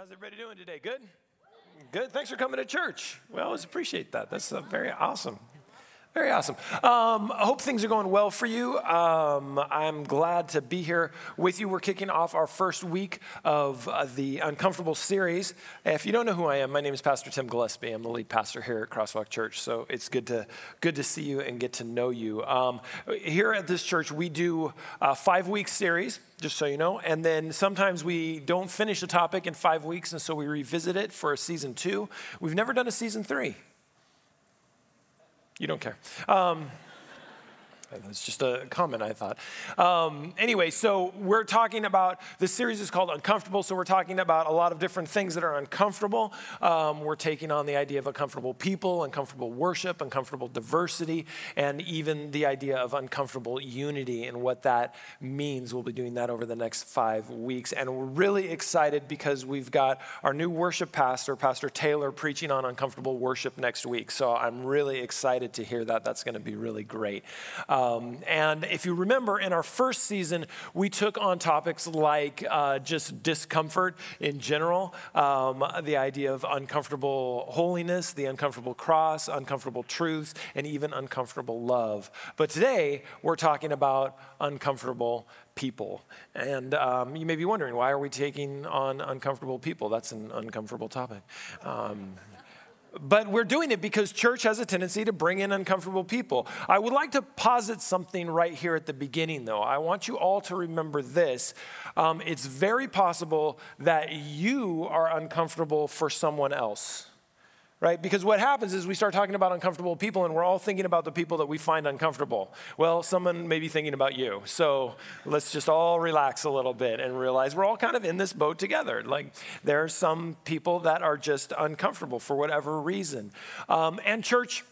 How's everybody doing today? Good? Good. Thanks for coming to church. We always appreciate that. That's very awesome. Very awesome. I hope things are going well for you. I'm glad to be here with you. We're kicking off our first week of the Uncomfortable series. If you don't know who I am, my name is Pastor Tim Gillespie. I'm the lead pastor here at Crosswalk Church, so it's good to see you and get to know you. Here at this church, we do a 5-week series, just so you know, and then sometimes we don't finish a topic in 5 weeks, and so we revisit it for a season 2. We've never done a season 3. You don't care. That's just a comment, I thought. Anyway, so we're talking about, this series is called Uncomfortable, so we're talking about a lot of different things that are uncomfortable. We're taking on the idea of uncomfortable people, uncomfortable worship, uncomfortable diversity, and even the idea of uncomfortable unity and what that means. We'll be doing that over the next 5 weeks, and we're really excited because we've got our new worship pastor, Pastor Taylor, preaching on uncomfortable worship next week, so I'm really excited to hear that. That's going to be really great. And if you remember, in our first season, we took on topics like just discomfort in general, the idea of uncomfortable holiness, the uncomfortable cross, uncomfortable truths, and even uncomfortable love. But today, we're talking about uncomfortable people. And you may be wondering, why are we taking on uncomfortable people? That's an uncomfortable topic. But we're doing it because church has a tendency to bring in uncomfortable people. I would like to posit something right here at the beginning, though. I want you all to remember this. It's very possible that you are uncomfortable for someone else, right? Because what happens is we start talking about uncomfortable people, and we're all thinking about the people that we find uncomfortable. Well, someone may be thinking about you. So let's just all relax a little bit and realize we're all kind of in this boat together. Like, there are some people that are just uncomfortable for whatever reason. And church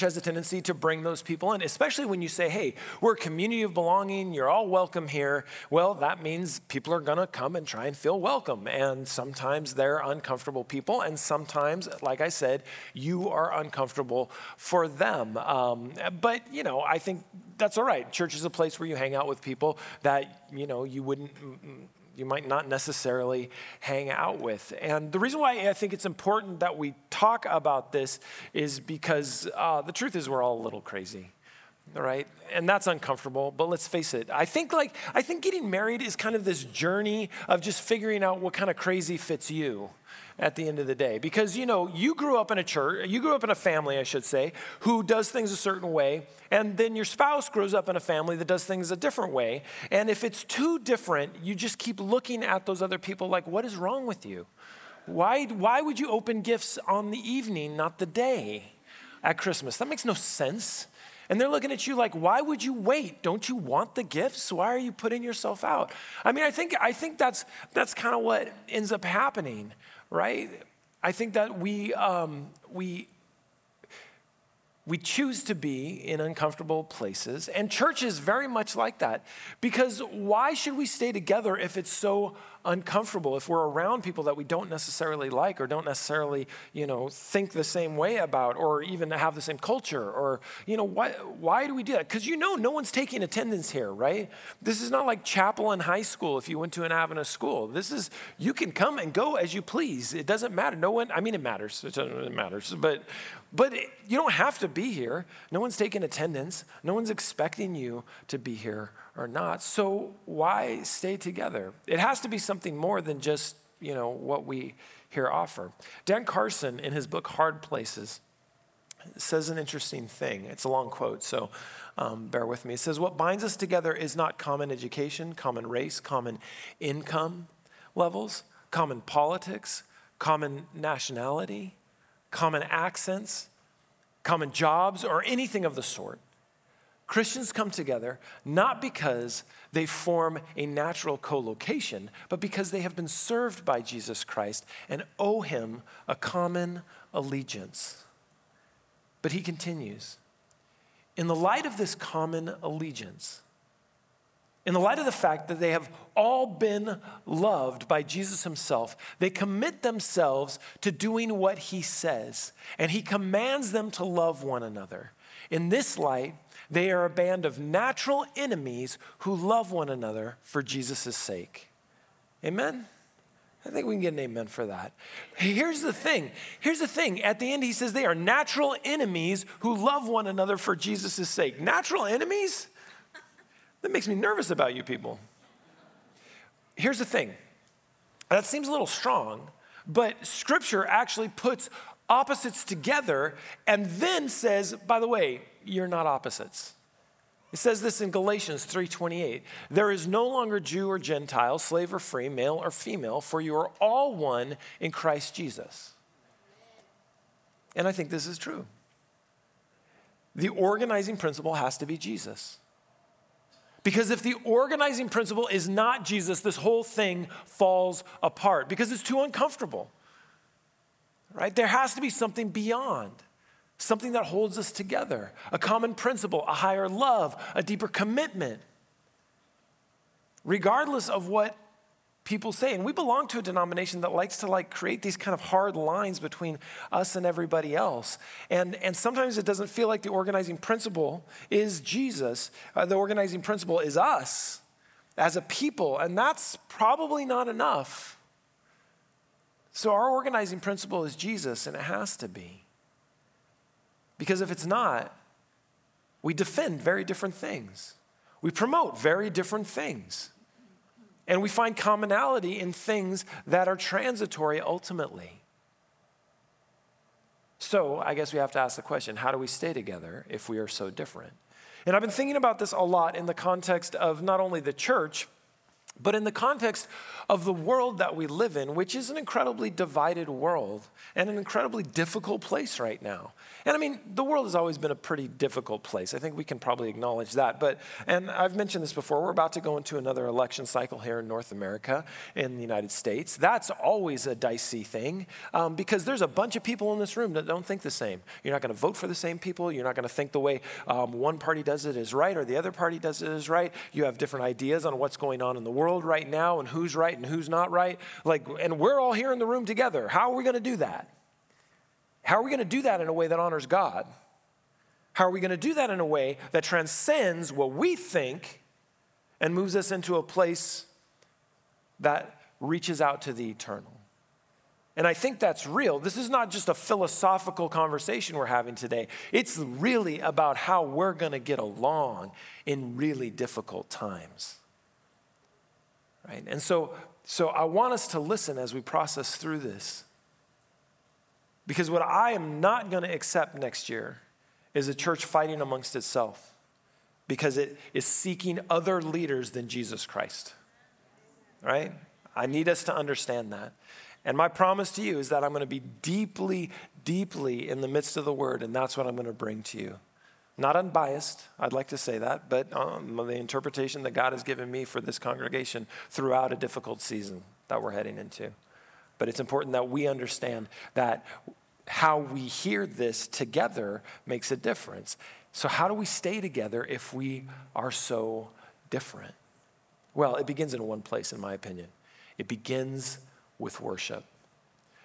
has a tendency to bring those people in, especially when you say, hey, we're a community of belonging, you're all welcome here. Well, that means people are going to come and try and feel welcome. And sometimes they're uncomfortable people. And sometimes, like I said, you are uncomfortable for them. But, you know, I think that's all right. Church is a place where you hang out with people that, you know, you might not necessarily hang out with. And the reason why I think it's important that we talk about this is because the truth is we're all a little crazy, all right? And that's uncomfortable, but let's face it. I think getting married is kind of this journey of just figuring out what kind of crazy fits you at the end of the day. Because, you know, you grew up in a family, I should say, who does things a certain way, and then your spouse grows up in a family that does things a different way. And if it's too different, you just keep looking at those other people like, what is wrong with you? Why would you open gifts on the evening, not the day at Christmas? That makes no sense. And they're looking at you like, why would you wait? Don't you want the gifts? Why are you putting yourself out? I mean, I think that's kind of what ends up happening, right? I think that we choose to be in uncomfortable places, and church is very much like that, because why should we stay together if it's so uncomfortable, if we're around people that we don't necessarily like or don't necessarily, you know, think the same way about or even have the same culture? Or, you know, why do we do that? Because, you know, no one's taking attendance here, right? This is not like chapel in high school if you went to an Adventist school. This is, you can come and go as you please. It doesn't matter. No one, I mean, it matters. It matters. But you don't have to be here. No one's taking attendance. No one's expecting you to be here or not. So why stay together? It has to be something more than just, you know, what we here offer. Dan Carson, in his book, Hard Places, says an interesting thing. It's a long quote, so bear with me. It says, what binds us together is not common education, common race, common income levels, common politics, common nationality, common accents, common jobs, or anything of the sort. Christians come together not because they form a natural co-location, but because they have been served by Jesus Christ and owe him a common allegiance. But he continues, in the light of this common allegiance, in the light of the fact that they have all been loved by Jesus himself, they commit themselves to doing what he says, and he commands them to love one another. In this light, they are a band of natural enemies who love one another for Jesus' sake. Amen? I think we can get an amen for that. Here's the thing. At the end, he says they are natural enemies who love one another for Jesus' sake. Natural enemies? That makes me nervous about you people. Here's the thing. That seems a little strong, but Scripture actually puts opposites together and then says, by the way, you're not opposites. It says this in Galatians 3:28. There is no longer Jew or Gentile, slave or free, male or female, for you are all one in Christ Jesus. And I think this is true. The organizing principle has to be Jesus. Because if the organizing principle is not Jesus, this whole thing falls apart because it's too uncomfortable, right? There has to be something beyond, something that holds us together, a common principle, a higher love, a deeper commitment, regardless of what people say. And we belong to a denomination that likes to create these kind of hard lines between us and everybody else. And sometimes it doesn't feel like the organizing principle is Jesus. The organizing principle is us as a people. And that's probably not enough. So our organizing principle is Jesus, and it has to be. Because if it's not, we defend very different things. We promote very different things. And we find commonality in things that are transitory ultimately. So I guess we have to ask the question, how do we stay together if we are so different? And I've been thinking about this a lot in the context of not only the church, but in the context of the world that we live in, which is an incredibly divided world and an incredibly difficult place right now. And I mean, the world has always been a pretty difficult place. I think we can probably acknowledge that. And I've mentioned this before, we're about to go into another election cycle here in North America, in the United States. That's always a dicey thing because there's a bunch of people in this room that don't think the same. You're not going to vote for the same people. You're not going to think the way one party does it is right or the other party does it is right. You have different ideas on what's going on in the world right now and who's right and who's not right. And we're all here in the room together. How are we going to do that? How are we going to do that in a way that honors God? How are we going to do that in a way that transcends what we think and moves us into a place that reaches out to the eternal? And I think that's real. This is not just a philosophical conversation we're having today. It's really about how we're going to get along in really difficult times. Right? And so I want us to listen as we process through this, because what I am not going to accept next year is a church fighting amongst itself because it is seeking other leaders than Jesus Christ, right? I need us to understand that. And my promise to you is that I'm going to be deeply, deeply in the midst of the word, and that's what I'm going to bring to you. Not unbiased, I'd like to say that, but the interpretation that God has given me for this congregation throughout a difficult season that we're heading into. But it's important that we understand that how we hear this together makes a difference. So how do we stay together if we are so different? Well, it begins in one place, in my opinion. It begins with worship.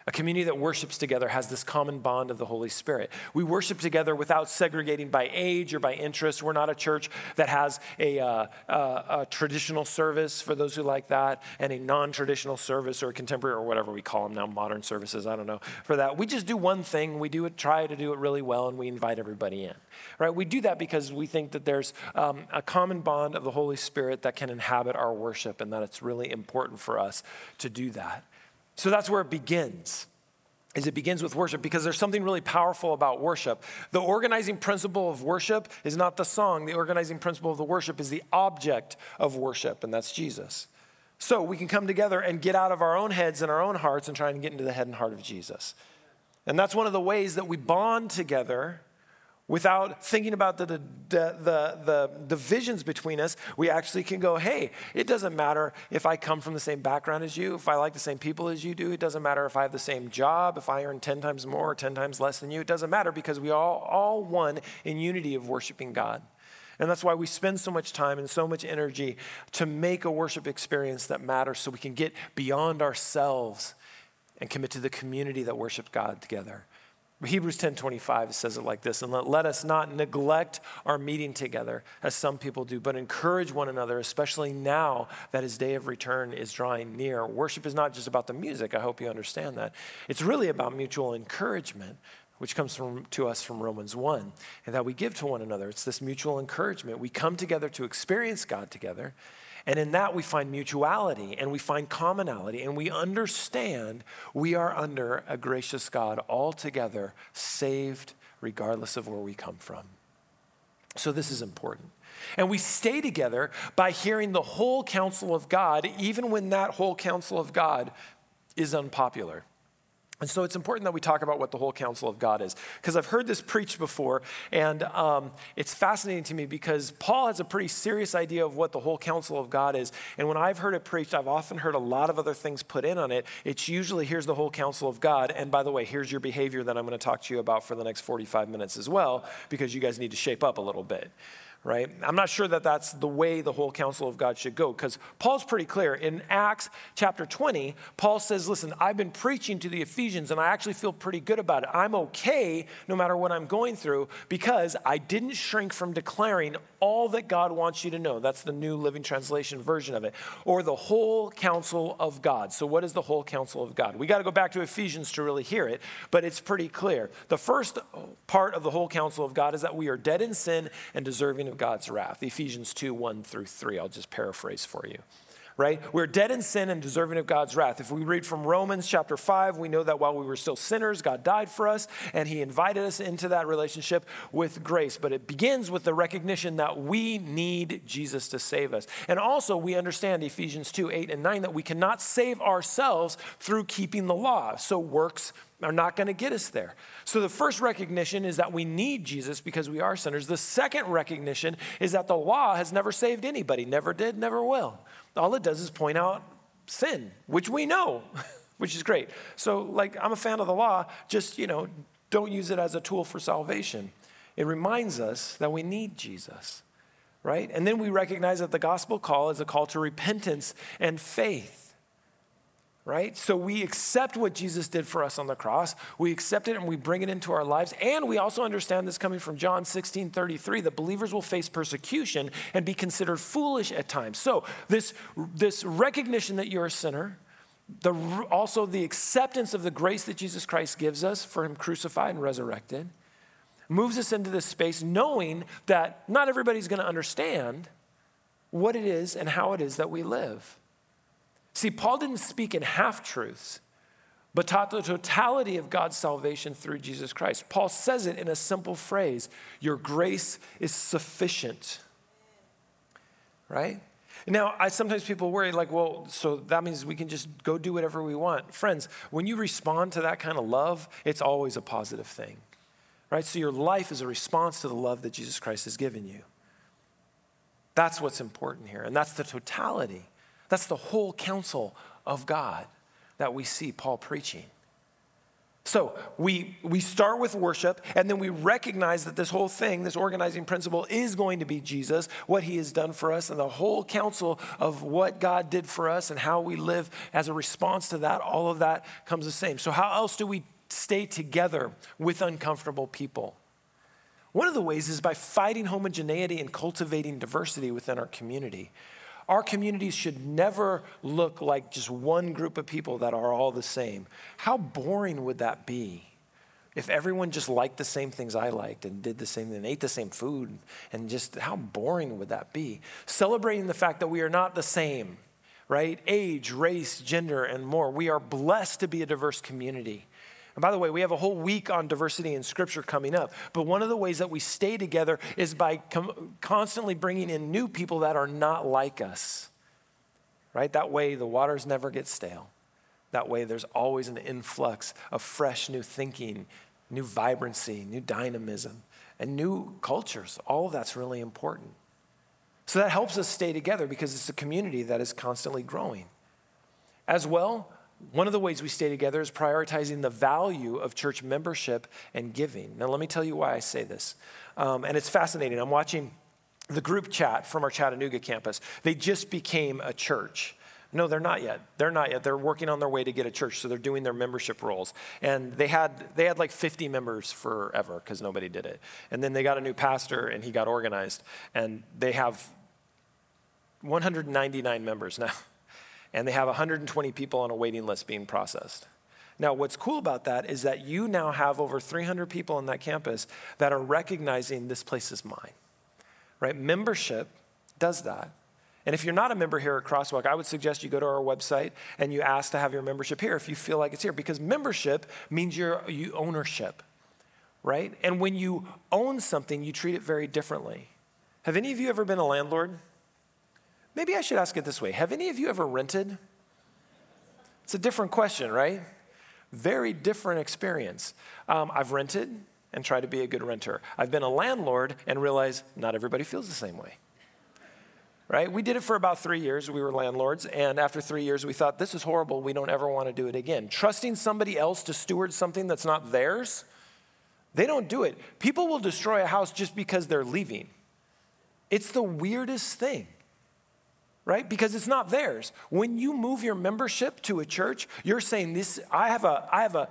A community that worships together has this common bond of the Holy Spirit. We worship together without segregating by age or by interest. We're not a church that has a traditional service, for those who like that, and a non-traditional service or a contemporary or whatever we call them now, modern services, I don't know, for that. We just do one thing. We do it, try to do it really well, and we invite everybody in, right? We do that because we think that there's a common bond of the Holy Spirit that can inhabit our worship, and that it's really important for us to do that. So that's where it begins, is it begins with worship, because there's something really powerful about worship. The organizing principle of worship is not the song. The organizing principle of the worship is the object of worship, and that's Jesus. So we can come together and get out of our own heads and our own hearts and try and get into the head and heart of Jesus. And that's one of the ways that we bond together without thinking about the divisions between us. We actually can go, hey, it doesn't matter if I come from the same background as you, if I like the same people as you do. It doesn't matter if I have the same job, if I earn 10 times more or 10 times less than you. It doesn't matter, because we all one in unity of worshiping God. And that's why we spend so much time and so much energy to make a worship experience that matters, so we can get beyond ourselves and commit to the community that worships God together. Hebrews 10:25 says it like this, and let us not neglect our meeting together as some people do, but encourage one another, especially now that his day of return is drawing near. Worship is not just about the music. I hope you understand that. It's really about mutual encouragement, which comes to us from Romans 1, and that we give to one another. It's this mutual encouragement. We come together to experience God together, and in that we find mutuality and we find commonality and we understand we are under a gracious God altogether, saved regardless of where we come from. So this is important. And we stay together by hearing the whole counsel of God, even when that whole counsel of God is unpopular. And so it's important that we talk about what the whole counsel of God is, because I've heard this preached before, and it's fascinating to me because Paul has a pretty serious idea of what the whole counsel of God is. And when I've heard it preached, I've often heard a lot of other things put in on it. It's usually, here's the whole counsel of God. And by the way, here's your behavior that I'm going to talk to you about for the next 45 minutes as well, because you guys need to shape up a little bit. Right? I'm not sure that that's the way the whole counsel of God should go, because Paul's pretty clear. In Acts chapter 20, Paul says, listen, I've been preaching to the Ephesians and I actually feel pretty good about it. I'm okay no matter what I'm going through, because I didn't shrink from declaring all that God wants you to know. That's the New Living Translation version of it, or the whole counsel of God. So what is the whole counsel of God? We got to go back to Ephesians to really hear it, but it's pretty clear. The first part of the whole counsel of God is that we are dead in sin and deserving of God's wrath. Ephesians 2:1-3. I'll just paraphrase for you, right? We're dead in sin and deserving of God's wrath. If we read from Romans chapter 5, we know that while we were still sinners, God died for us, and he invited us into that relationship with grace. But it begins with the recognition that we need Jesus to save us. And also we understand Ephesians 2:8-9, that we cannot save ourselves through keeping the law. So works are not going to get us there. So the first recognition is that we need Jesus because we are sinners. The second recognition is that the law has never saved anybody, never did, never will. All it does is point out sin, which we know, which is great. So like, I'm a fan of the law, just, don't use it as a tool for salvation. It reminds us that we need Jesus, right? And then we recognize that the gospel call is a call to repentance and faith. Right? So we accept what Jesus did for us on the cross. We accept it and we bring it into our lives. And we also understand this coming from John 16:33, that believers will face persecution and be considered foolish at times. So this recognition that you're a sinner, also the acceptance of the grace that Jesus Christ gives us for him crucified and resurrected, moves us into this space knowing that not everybody's going to understand what it is and how it is that we live. See, Paul didn't speak in half-truths, but taught the totality of God's salvation through Jesus Christ. Paul says it in a simple phrase, your grace is sufficient, right? Now, sometimes people worry like, well, so that means we can just go do whatever we want. Friends, when you respond to that kind of love, it's always a positive thing, right? So your life is a response to the love that Jesus Christ has given you. That's what's important here, and that's the totality. That's the whole counsel of God that we see Paul preaching. So we start with worship, and then we recognize that this whole thing, this organizing principle, is going to be Jesus, what he has done for us, and the whole counsel of what God did for us and how we live as a response to that. All of that comes the same. So how else do we stay together with uncomfortable people? One of the ways is by fighting homogeneity and cultivating diversity within our community. Our communities should never look like just one group of people that are all the same. How boring would that be if everyone just liked the same things I liked and did the same and ate the same food? And just how boring would that be? Celebrating the fact that we are not the same, right? Age, race, gender, and more. We are blessed to be a diverse community. And by the way, we have a whole week on diversity in scripture coming up. But one of the ways that we stay together is by constantly bringing in new people that are not like us, right? That way the waters never get stale. That way there's always an influx of fresh new thinking, new vibrancy, new dynamism, and new cultures. All of that's really important. So that helps us stay together because it's a community that is constantly growing. As well, one of the ways we stay together is prioritizing the value of church membership and giving. Now, let me tell you why I say this. And it's fascinating. I'm watching the group chat from our Chattanooga campus. They just became a church. No, they're not yet. They're not yet. They're working on their way to get a church, so they're doing their membership roles. And they had like 50 members forever because nobody did it. And then they got a new pastor, and he got organized. And they have 199 members now. And they have 120 people on a waiting list being processed. Now, what's cool about that is that you now have over 300 people on that campus that are recognizing this place is mine, right? Membership does that. And if you're not a member here at Crosswalk, I would suggest you go to our website and you ask to have your membership here if you feel like it's here, because membership means you ownership, right? And when you own something, you treat it very differently. Have any of you ever been a landlord? Maybe I should ask it this way. Have any of you ever rented? It's a different question, right? Very different experience. I've rented and tried to be a good renter. I've been a landlord and realized not everybody feels the same way. Right? We did it for about 3 years. We were landlords. And after 3 years, we thought, this is horrible. We don't ever want to do it again. Trusting somebody else to steward something that's not theirs, they don't do it. People will destroy a house just because they're leaving. It's the weirdest thing, right? Because it's not theirs. When you move your membership to a church, you're saying, this, I have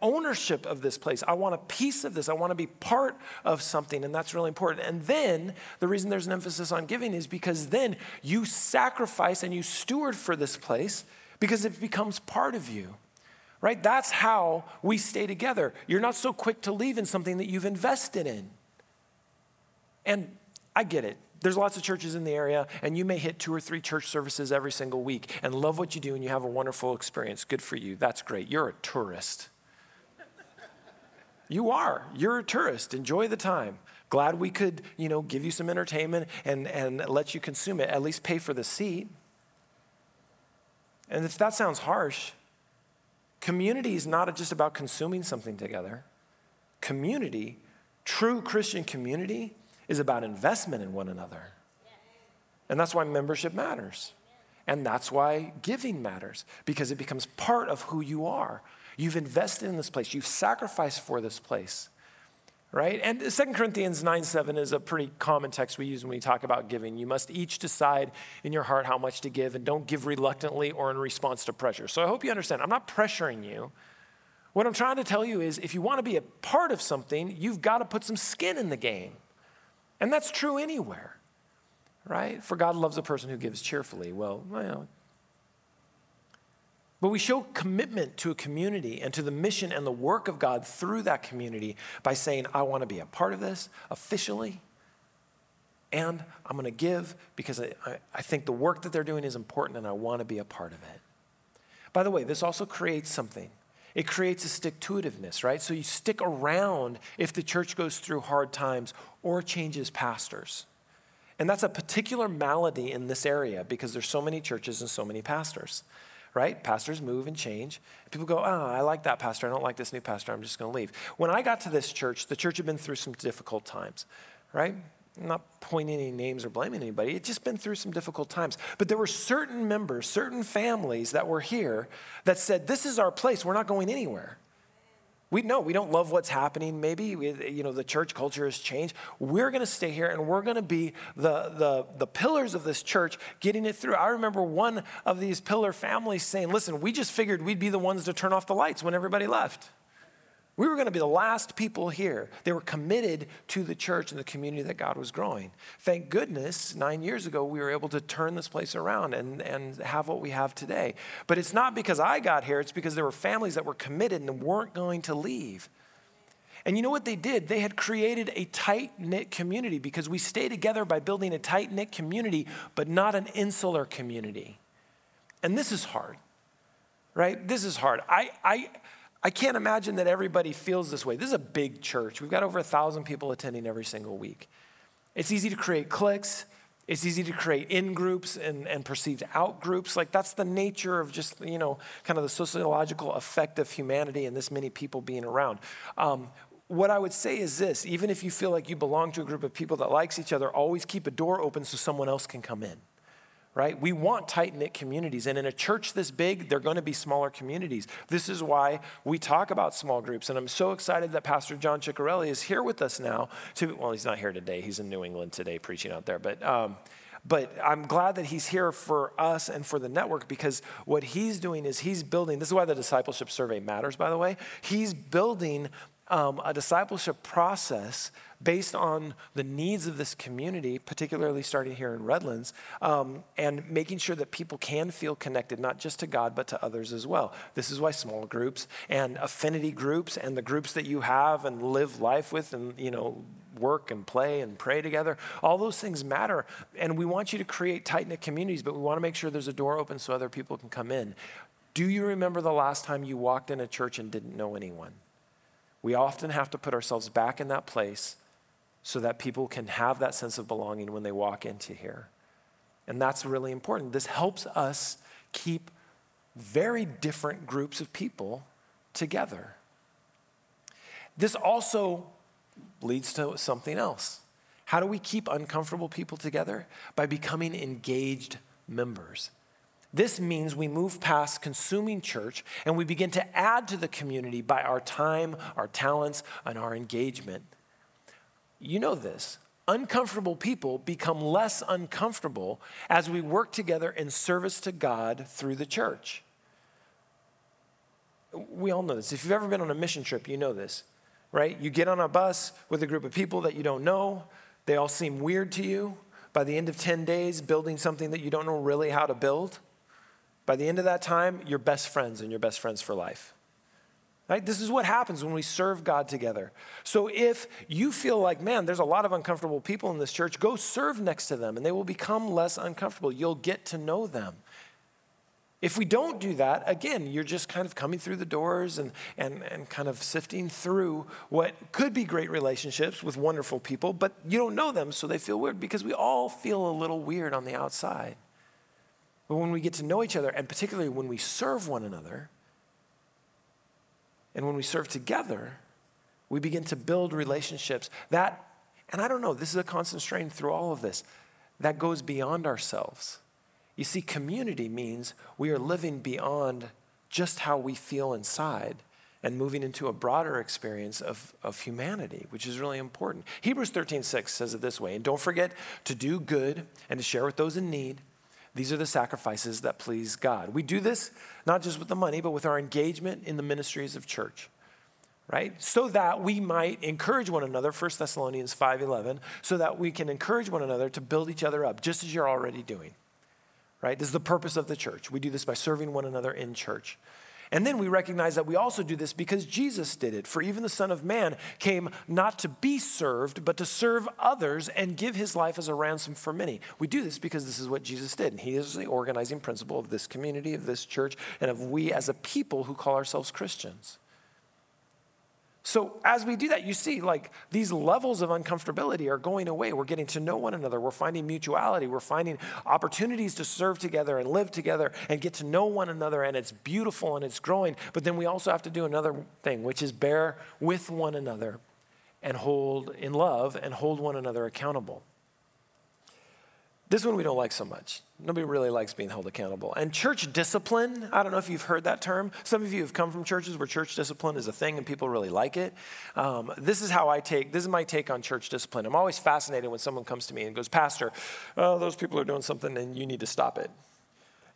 ownership of this place. I want a piece of this. I want to be part of something, and that's really important. And then the reason there's an emphasis on giving is because then you sacrifice and you steward for this place because it becomes part of you, right? That's how we stay together. You're not so quick to leave in something that you've invested in. And I get it. There's lots of churches in the area, and you may hit 2 or 3 church services every single week and love what you do, and you have a wonderful experience. Good for you. That's great. You're a tourist. You are. You're a tourist. Enjoy the time. Glad we could, give you some entertainment and let you consume it, at least pay for the seat. And if that sounds harsh, community is not just about consuming something together. Community, true Christian community, is about investment in one another. And that's why membership matters. And that's why giving matters, because it becomes part of who you are. You've invested in this place. You've sacrificed for this place, right? And 2 Corinthians 9:7 is a pretty common text we use when we talk about giving. You must each decide in your heart how much to give, and don't give reluctantly or in response to pressure. So I hope you understand. I'm not pressuring you. What I'm trying to tell you is if you want to be a part of something, you've got to put some skin in the game. And that's true anywhere, right? For God loves a person who gives cheerfully. But we show commitment to a community and to the mission and the work of God through that community by saying, I want to be a part of this officially, and I'm going to give because I think the work that they're doing is important and I want to be a part of it. By the way, this also creates something. It creates a stick-to-itiveness, right? So you stick around if the church goes through hard times or changes pastors. And that's a particular malady in this area because there's so many churches and so many pastors, right? Pastors move and change. People go, I like that pastor. I don't like this new pastor. I'm just going to leave. When I got to this church, the church had been through some difficult times, right? I'm not pointing any names or blaming anybody. It's just been through some difficult times. But there were certain members, certain families that were here that said, this is our place. We're not going anywhere. We don't love what's happening. Maybe, the church culture has changed. We're going to stay here, and we're going to be the pillars of this church, getting it through. I remember one of these pillar families saying, listen, we just figured we'd be the ones to turn off the lights when everybody left. We were going to be the last people here. They were committed to the church and the community that God was growing. Thank goodness, 9 years ago, we were able to turn this place around and have what we have today. But it's not because I got here. It's because there were families that were committed and weren't going to leave. And you know what they did? They had created a tight-knit community because we stay together by building a tight-knit community, but not an insular community. And this is hard, right? This is hard. I can't imagine that everybody feels this way. This is a big church. We've got over 1,000 people attending every single week. It's easy to create cliques. It's easy to create in-groups and perceived out-groups. Like that's the nature of just, kind of the sociological effect of humanity and this many people being around. What I would say is this, even if you feel like you belong to a group of people that likes each other, always keep a door open so someone else can come in. Right? We want tight-knit communities. And in a church this big, they're going to be smaller communities. This is why we talk about small groups. And I'm so excited that Pastor John Ciccarelli is here with us now. He's not here today. He's in New England today preaching out there. But But I'm glad that he's here for us and for the network, because what he's doing is he's building, this is why the discipleship survey matters, by the way. He's building a discipleship process based on the needs of this community, particularly starting here in Redlands, and making sure that people can feel connected, not just to God, but to others as well. This is why small groups and affinity groups and the groups that you have and live life with and, you know, work and play and pray together, all those things matter. And we want you to create tight-knit communities, but we want to make sure there's a door open so other people can come in. Do you remember the last time you walked in a church and didn't know anyone? We often have to put ourselves back in that place so that people can have that sense of belonging when they walk into here. And that's really important. This helps us keep very different groups of people together. This also leads to something else. How do we keep uncomfortable people together? By becoming engaged members. This means we move past consuming church and we begin to add to the community by our time, our talents, and our engagement. You know this. Uncomfortable people become less uncomfortable as we work together in service to God through the church. We all know this. If you've ever been on a mission trip, you know this, right? You get on a bus with a group of people that you don't know. They all seem weird to you. By the end of 10 days, building something that you don't know really how to build. By the end of that time, you're best friends, and you're best friends for life. Right? This is what happens when we serve God together. So if you feel like, man, there's a lot of uncomfortable people in this church, go serve next to them and they will become less uncomfortable. You'll get to know them. If we don't do that, again, you're just kind of coming through the doors and kind of sifting through what could be great relationships with wonderful people, but you don't know them, so they feel weird, because we all feel a little weird on the outside. But when we get to know each other, and particularly when we serve one another, and when we serve together, we begin to build relationships that, and I don't know, this is a constant strain through all of this, that goes beyond ourselves. You see, community means we are living beyond just how we feel inside and moving into a broader experience of humanity, which is really important. Hebrews 13:6 says it this way, and don't forget to do good and to share with those in need. These are the sacrifices that please God. We do this not just with the money, but with our engagement in the ministries of church, right? So that we might encourage one another, 1 Thessalonians 5:11, so that we can encourage one another to build each other up, just as you're already doing, right? This is the purpose of the church. We do this by serving one another in church. And then we recognize that we also do this because Jesus did it. For even the Son of Man came not to be served, but to serve others and give his life as a ransom for many. We do this because this is what Jesus did. And he is the organizing principle of this community, of this church, and of we as a people who call ourselves Christians. So as we do that, you see, like, these levels of uncomfortability are going away. We're getting to know one another. We're finding mutuality. We're finding opportunities to serve together and live together and get to know one another, and it's beautiful and it's growing. But then we also have to do another thing, which is bear with one another and hold in love and hold one another accountable. This one we don't like so much. Nobody really likes being held accountable. And church discipline, I don't know if you've heard that term. Some of you have come from churches where church discipline is a thing and people really like it. This is my take on church discipline. I'm always fascinated when someone comes to me and goes, Pastor, those people are doing something and you need to stop it.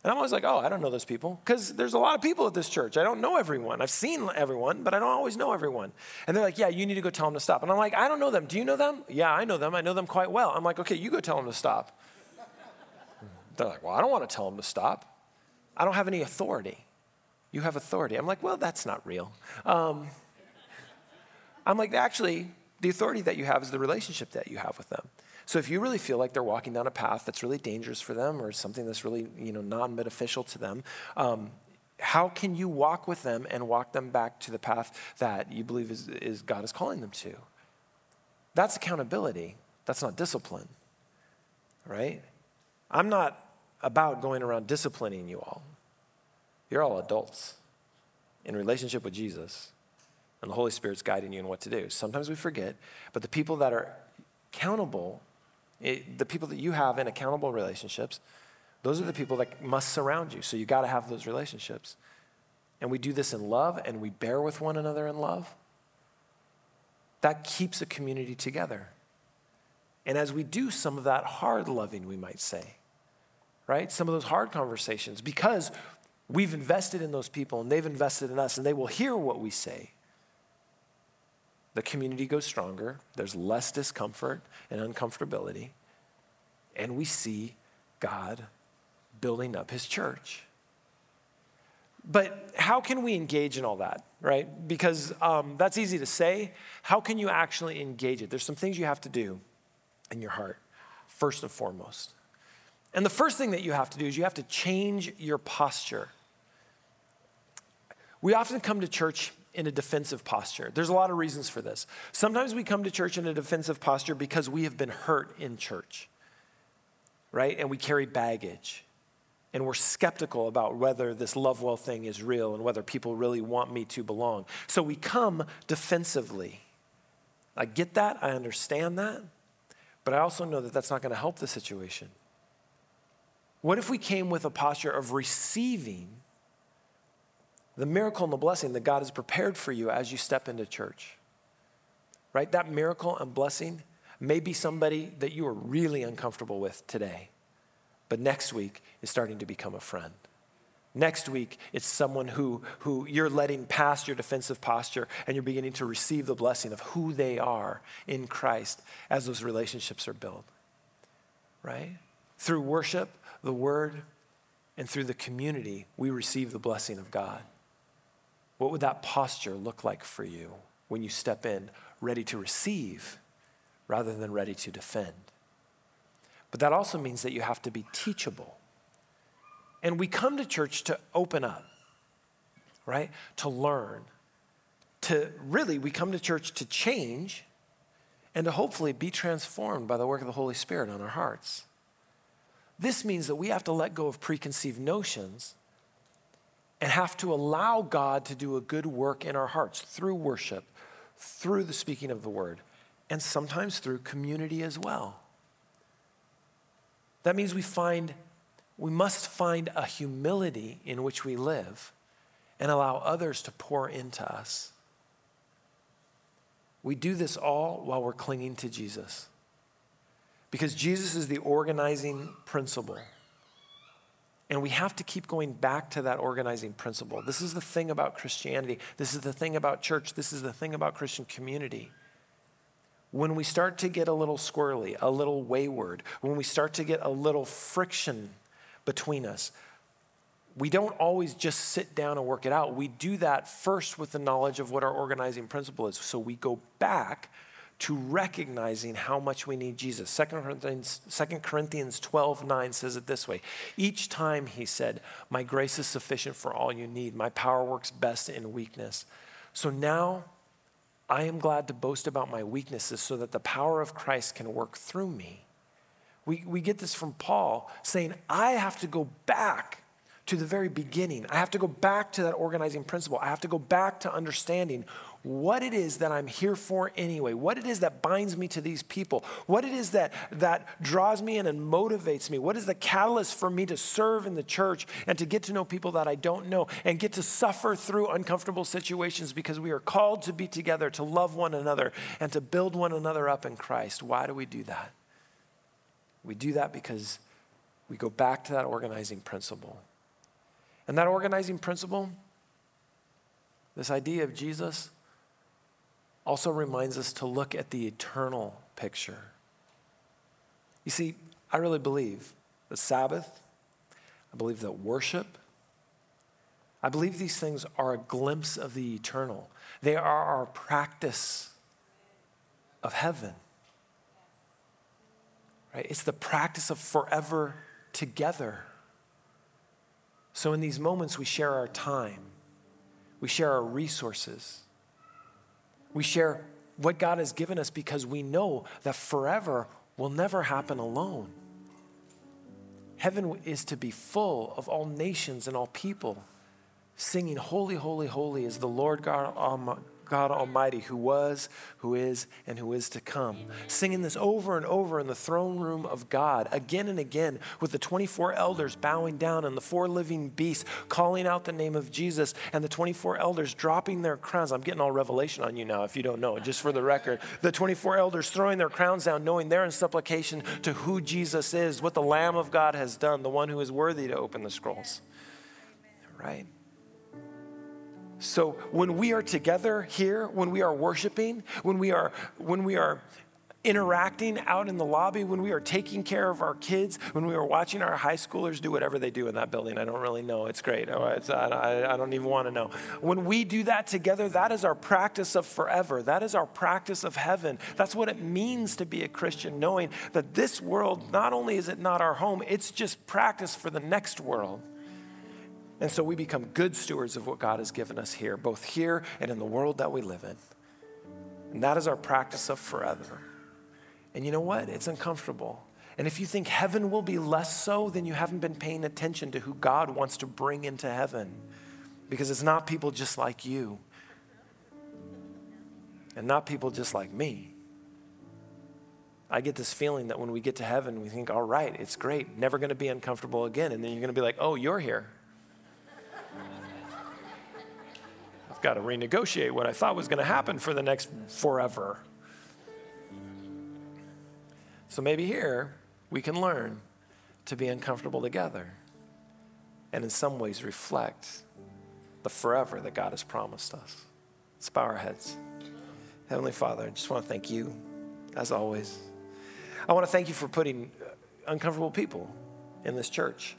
And I'm always like, I don't know those people, because there's a lot of people at this church. I don't know everyone. I've seen everyone, but I don't always know everyone. And they're like, yeah, you need to go tell them to stop. And I'm like, I don't know them. Do you know them? Yeah, I know them. I know them quite well. I'm like, okay, you go tell them to stop. They're like, well, I don't want to tell them to stop. I don't have any authority. You have authority. I'm like, well, that's not real. I'm like, actually, the authority that you have is the relationship that you have with them. So if you really feel like they're walking down a path that's really dangerous for them or something that's really, non-beneficial to them, how can you walk with them and walk them back to the path that you believe is God is calling them to? That's accountability. That's not discipline, right? I'm not about going around disciplining you all. You're all adults in relationship with Jesus, and the Holy Spirit's guiding you in what to do. Sometimes we forget, but the people that are accountable, the people that you have in accountable relationships, those are the people that must surround you. So you got to have those relationships. And we do this in love, and we bear with one another in love. That keeps a community together. And as we do some of that hard loving, we might say, right? Some of those hard conversations, because we've invested in those people and they've invested in us and they will hear what we say. The community goes stronger. There's less discomfort and uncomfortability. And we see God building up his church. But how can we engage in all that, right? Because that's easy to say. How can you actually engage it? There's some things you have to do in your heart, first and foremost. And the first thing that you have to do is you have to change your posture. We often come to church in a defensive posture. There's a lot of reasons for this. Sometimes we come to church in a defensive posture because we have been hurt in church, right? And we carry baggage. And we're skeptical about whether this love well thing is real and whether people really want me to belong. So we come defensively. I get that. I understand that. But I also know that that's not going to help the situation. What if we came with a posture of receiving the miracle and the blessing that God has prepared for you as you step into church, right? That miracle and blessing may be somebody that you are really uncomfortable with today, but next week is starting to become a friend. Next week, it's someone who you're letting past your defensive posture and you're beginning to receive the blessing of who they are in Christ as those relationships are built, right? Through worship, the word, and through the community, we receive the blessing of God. What would that posture look like for you when you step in ready to receive rather than ready to defend? But that also means that you have to be teachable. And we come to church to open up, right? To learn, to really, we come to church to change and to hopefully be transformed by the work of the Holy Spirit on our hearts. This means that we have to let go of preconceived notions and have to allow God to do a good work in our hearts through worship, through the speaking of the word, and sometimes through community as well. That means we must find a humility in which we live and allow others to pour into us. We do this all while we're clinging to Jesus, because Jesus is the organizing principle. And we have to keep going back to that organizing principle. This is the thing about Christianity. This is the thing about church. This is the thing about Christian community. When we start to get a little squirrely, a little wayward, when we start to get a little friction between us, we don't always just sit down and work it out. We do that first with the knowledge of what our organizing principle is. So we go back to recognizing how much we need Jesus. 2 Corinthians 12:9 says it this way. Each time he said, my grace is sufficient for all you need. My power works best in weakness. So now, I am glad to boast about my weaknesses so that the power of Christ can work through me. We get this from Paul saying, I have to go back to the very beginning. I have to go back to that organizing principle. I have to go back to understanding what it is that I'm here for anyway, what it is that binds me to these people, what it is that draws me in and motivates me, what is the catalyst for me to serve in the church and to get to know people that I don't know and get to suffer through uncomfortable situations, because we are called to be together, to love one another, and to build one another up in Christ. Why do we do that? We do that because we go back to that organizing principle. And that organizing principle, this idea of Jesus, also reminds us to look at the eternal picture. You see, I really believe the Sabbath, I believe that worship, I believe these things are a glimpse of the eternal. They are our practice of heaven, right? It's the practice of forever together. So in these moments, we share our time. We share our resources. We share what God has given us, because we know that forever will never happen alone. Heaven is to be full of all nations and all people singing, holy, holy, holy is the Lord God God Almighty, who was, who is, and who is to come. Amen. Singing this over and over in the throne room of God, again and again, with the 24 elders bowing down and the four living beasts calling out the name of Jesus and the 24 elders dropping their crowns. I'm getting all Revelation on you now, if you don't know it, just for the record. The 24 elders throwing their crowns down, knowing they're in supplication to who Jesus is, what the Lamb of God has done, the one who is worthy to open the scrolls. Right? So when we are together here, when we are worshiping, when we are interacting out in the lobby, when we are taking care of our kids, when we are watching our high schoolers do whatever they do in that building, I don't really know. It's great. I don't even want to know. When we do that together, that is our practice of forever. That is our practice of heaven. That's what it means to be a Christian, knowing that this world, not only is it not our home, it's just practice for the next world. And so we become good stewards of what God has given us here, both here and in the world that we live in. And that is our practice of forever. And you know what? It's uncomfortable. And if you think heaven will be less so, then you haven't been paying attention to who God wants to bring into heaven. Because it's not people just like you. And not people just like me. I get this feeling that when we get to heaven, we think, all right, it's great. Never going to be uncomfortable again. And then you're going to be like, oh, you're here. Got to renegotiate what I thought was going to happen for the next forever. So maybe here we can learn to be uncomfortable together and in some ways reflect the forever that God has promised us. Let's bow our heads. Heavenly Father, I just want to thank you as always. I want to thank you for putting uncomfortable people in this church.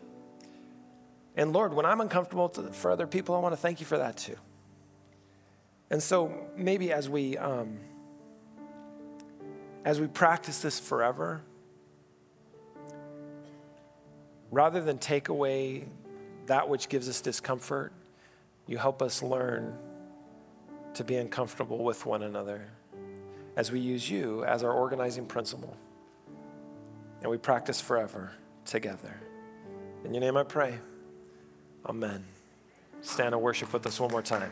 And Lord, when I'm uncomfortable for other people, I want to thank you for that too. And so maybe as we practice this forever, rather than take away that which gives us discomfort, you help us learn to be uncomfortable with one another as we use you as our organizing principle. And we practice forever together. In your name I pray. Amen. Stand and worship with us one more time.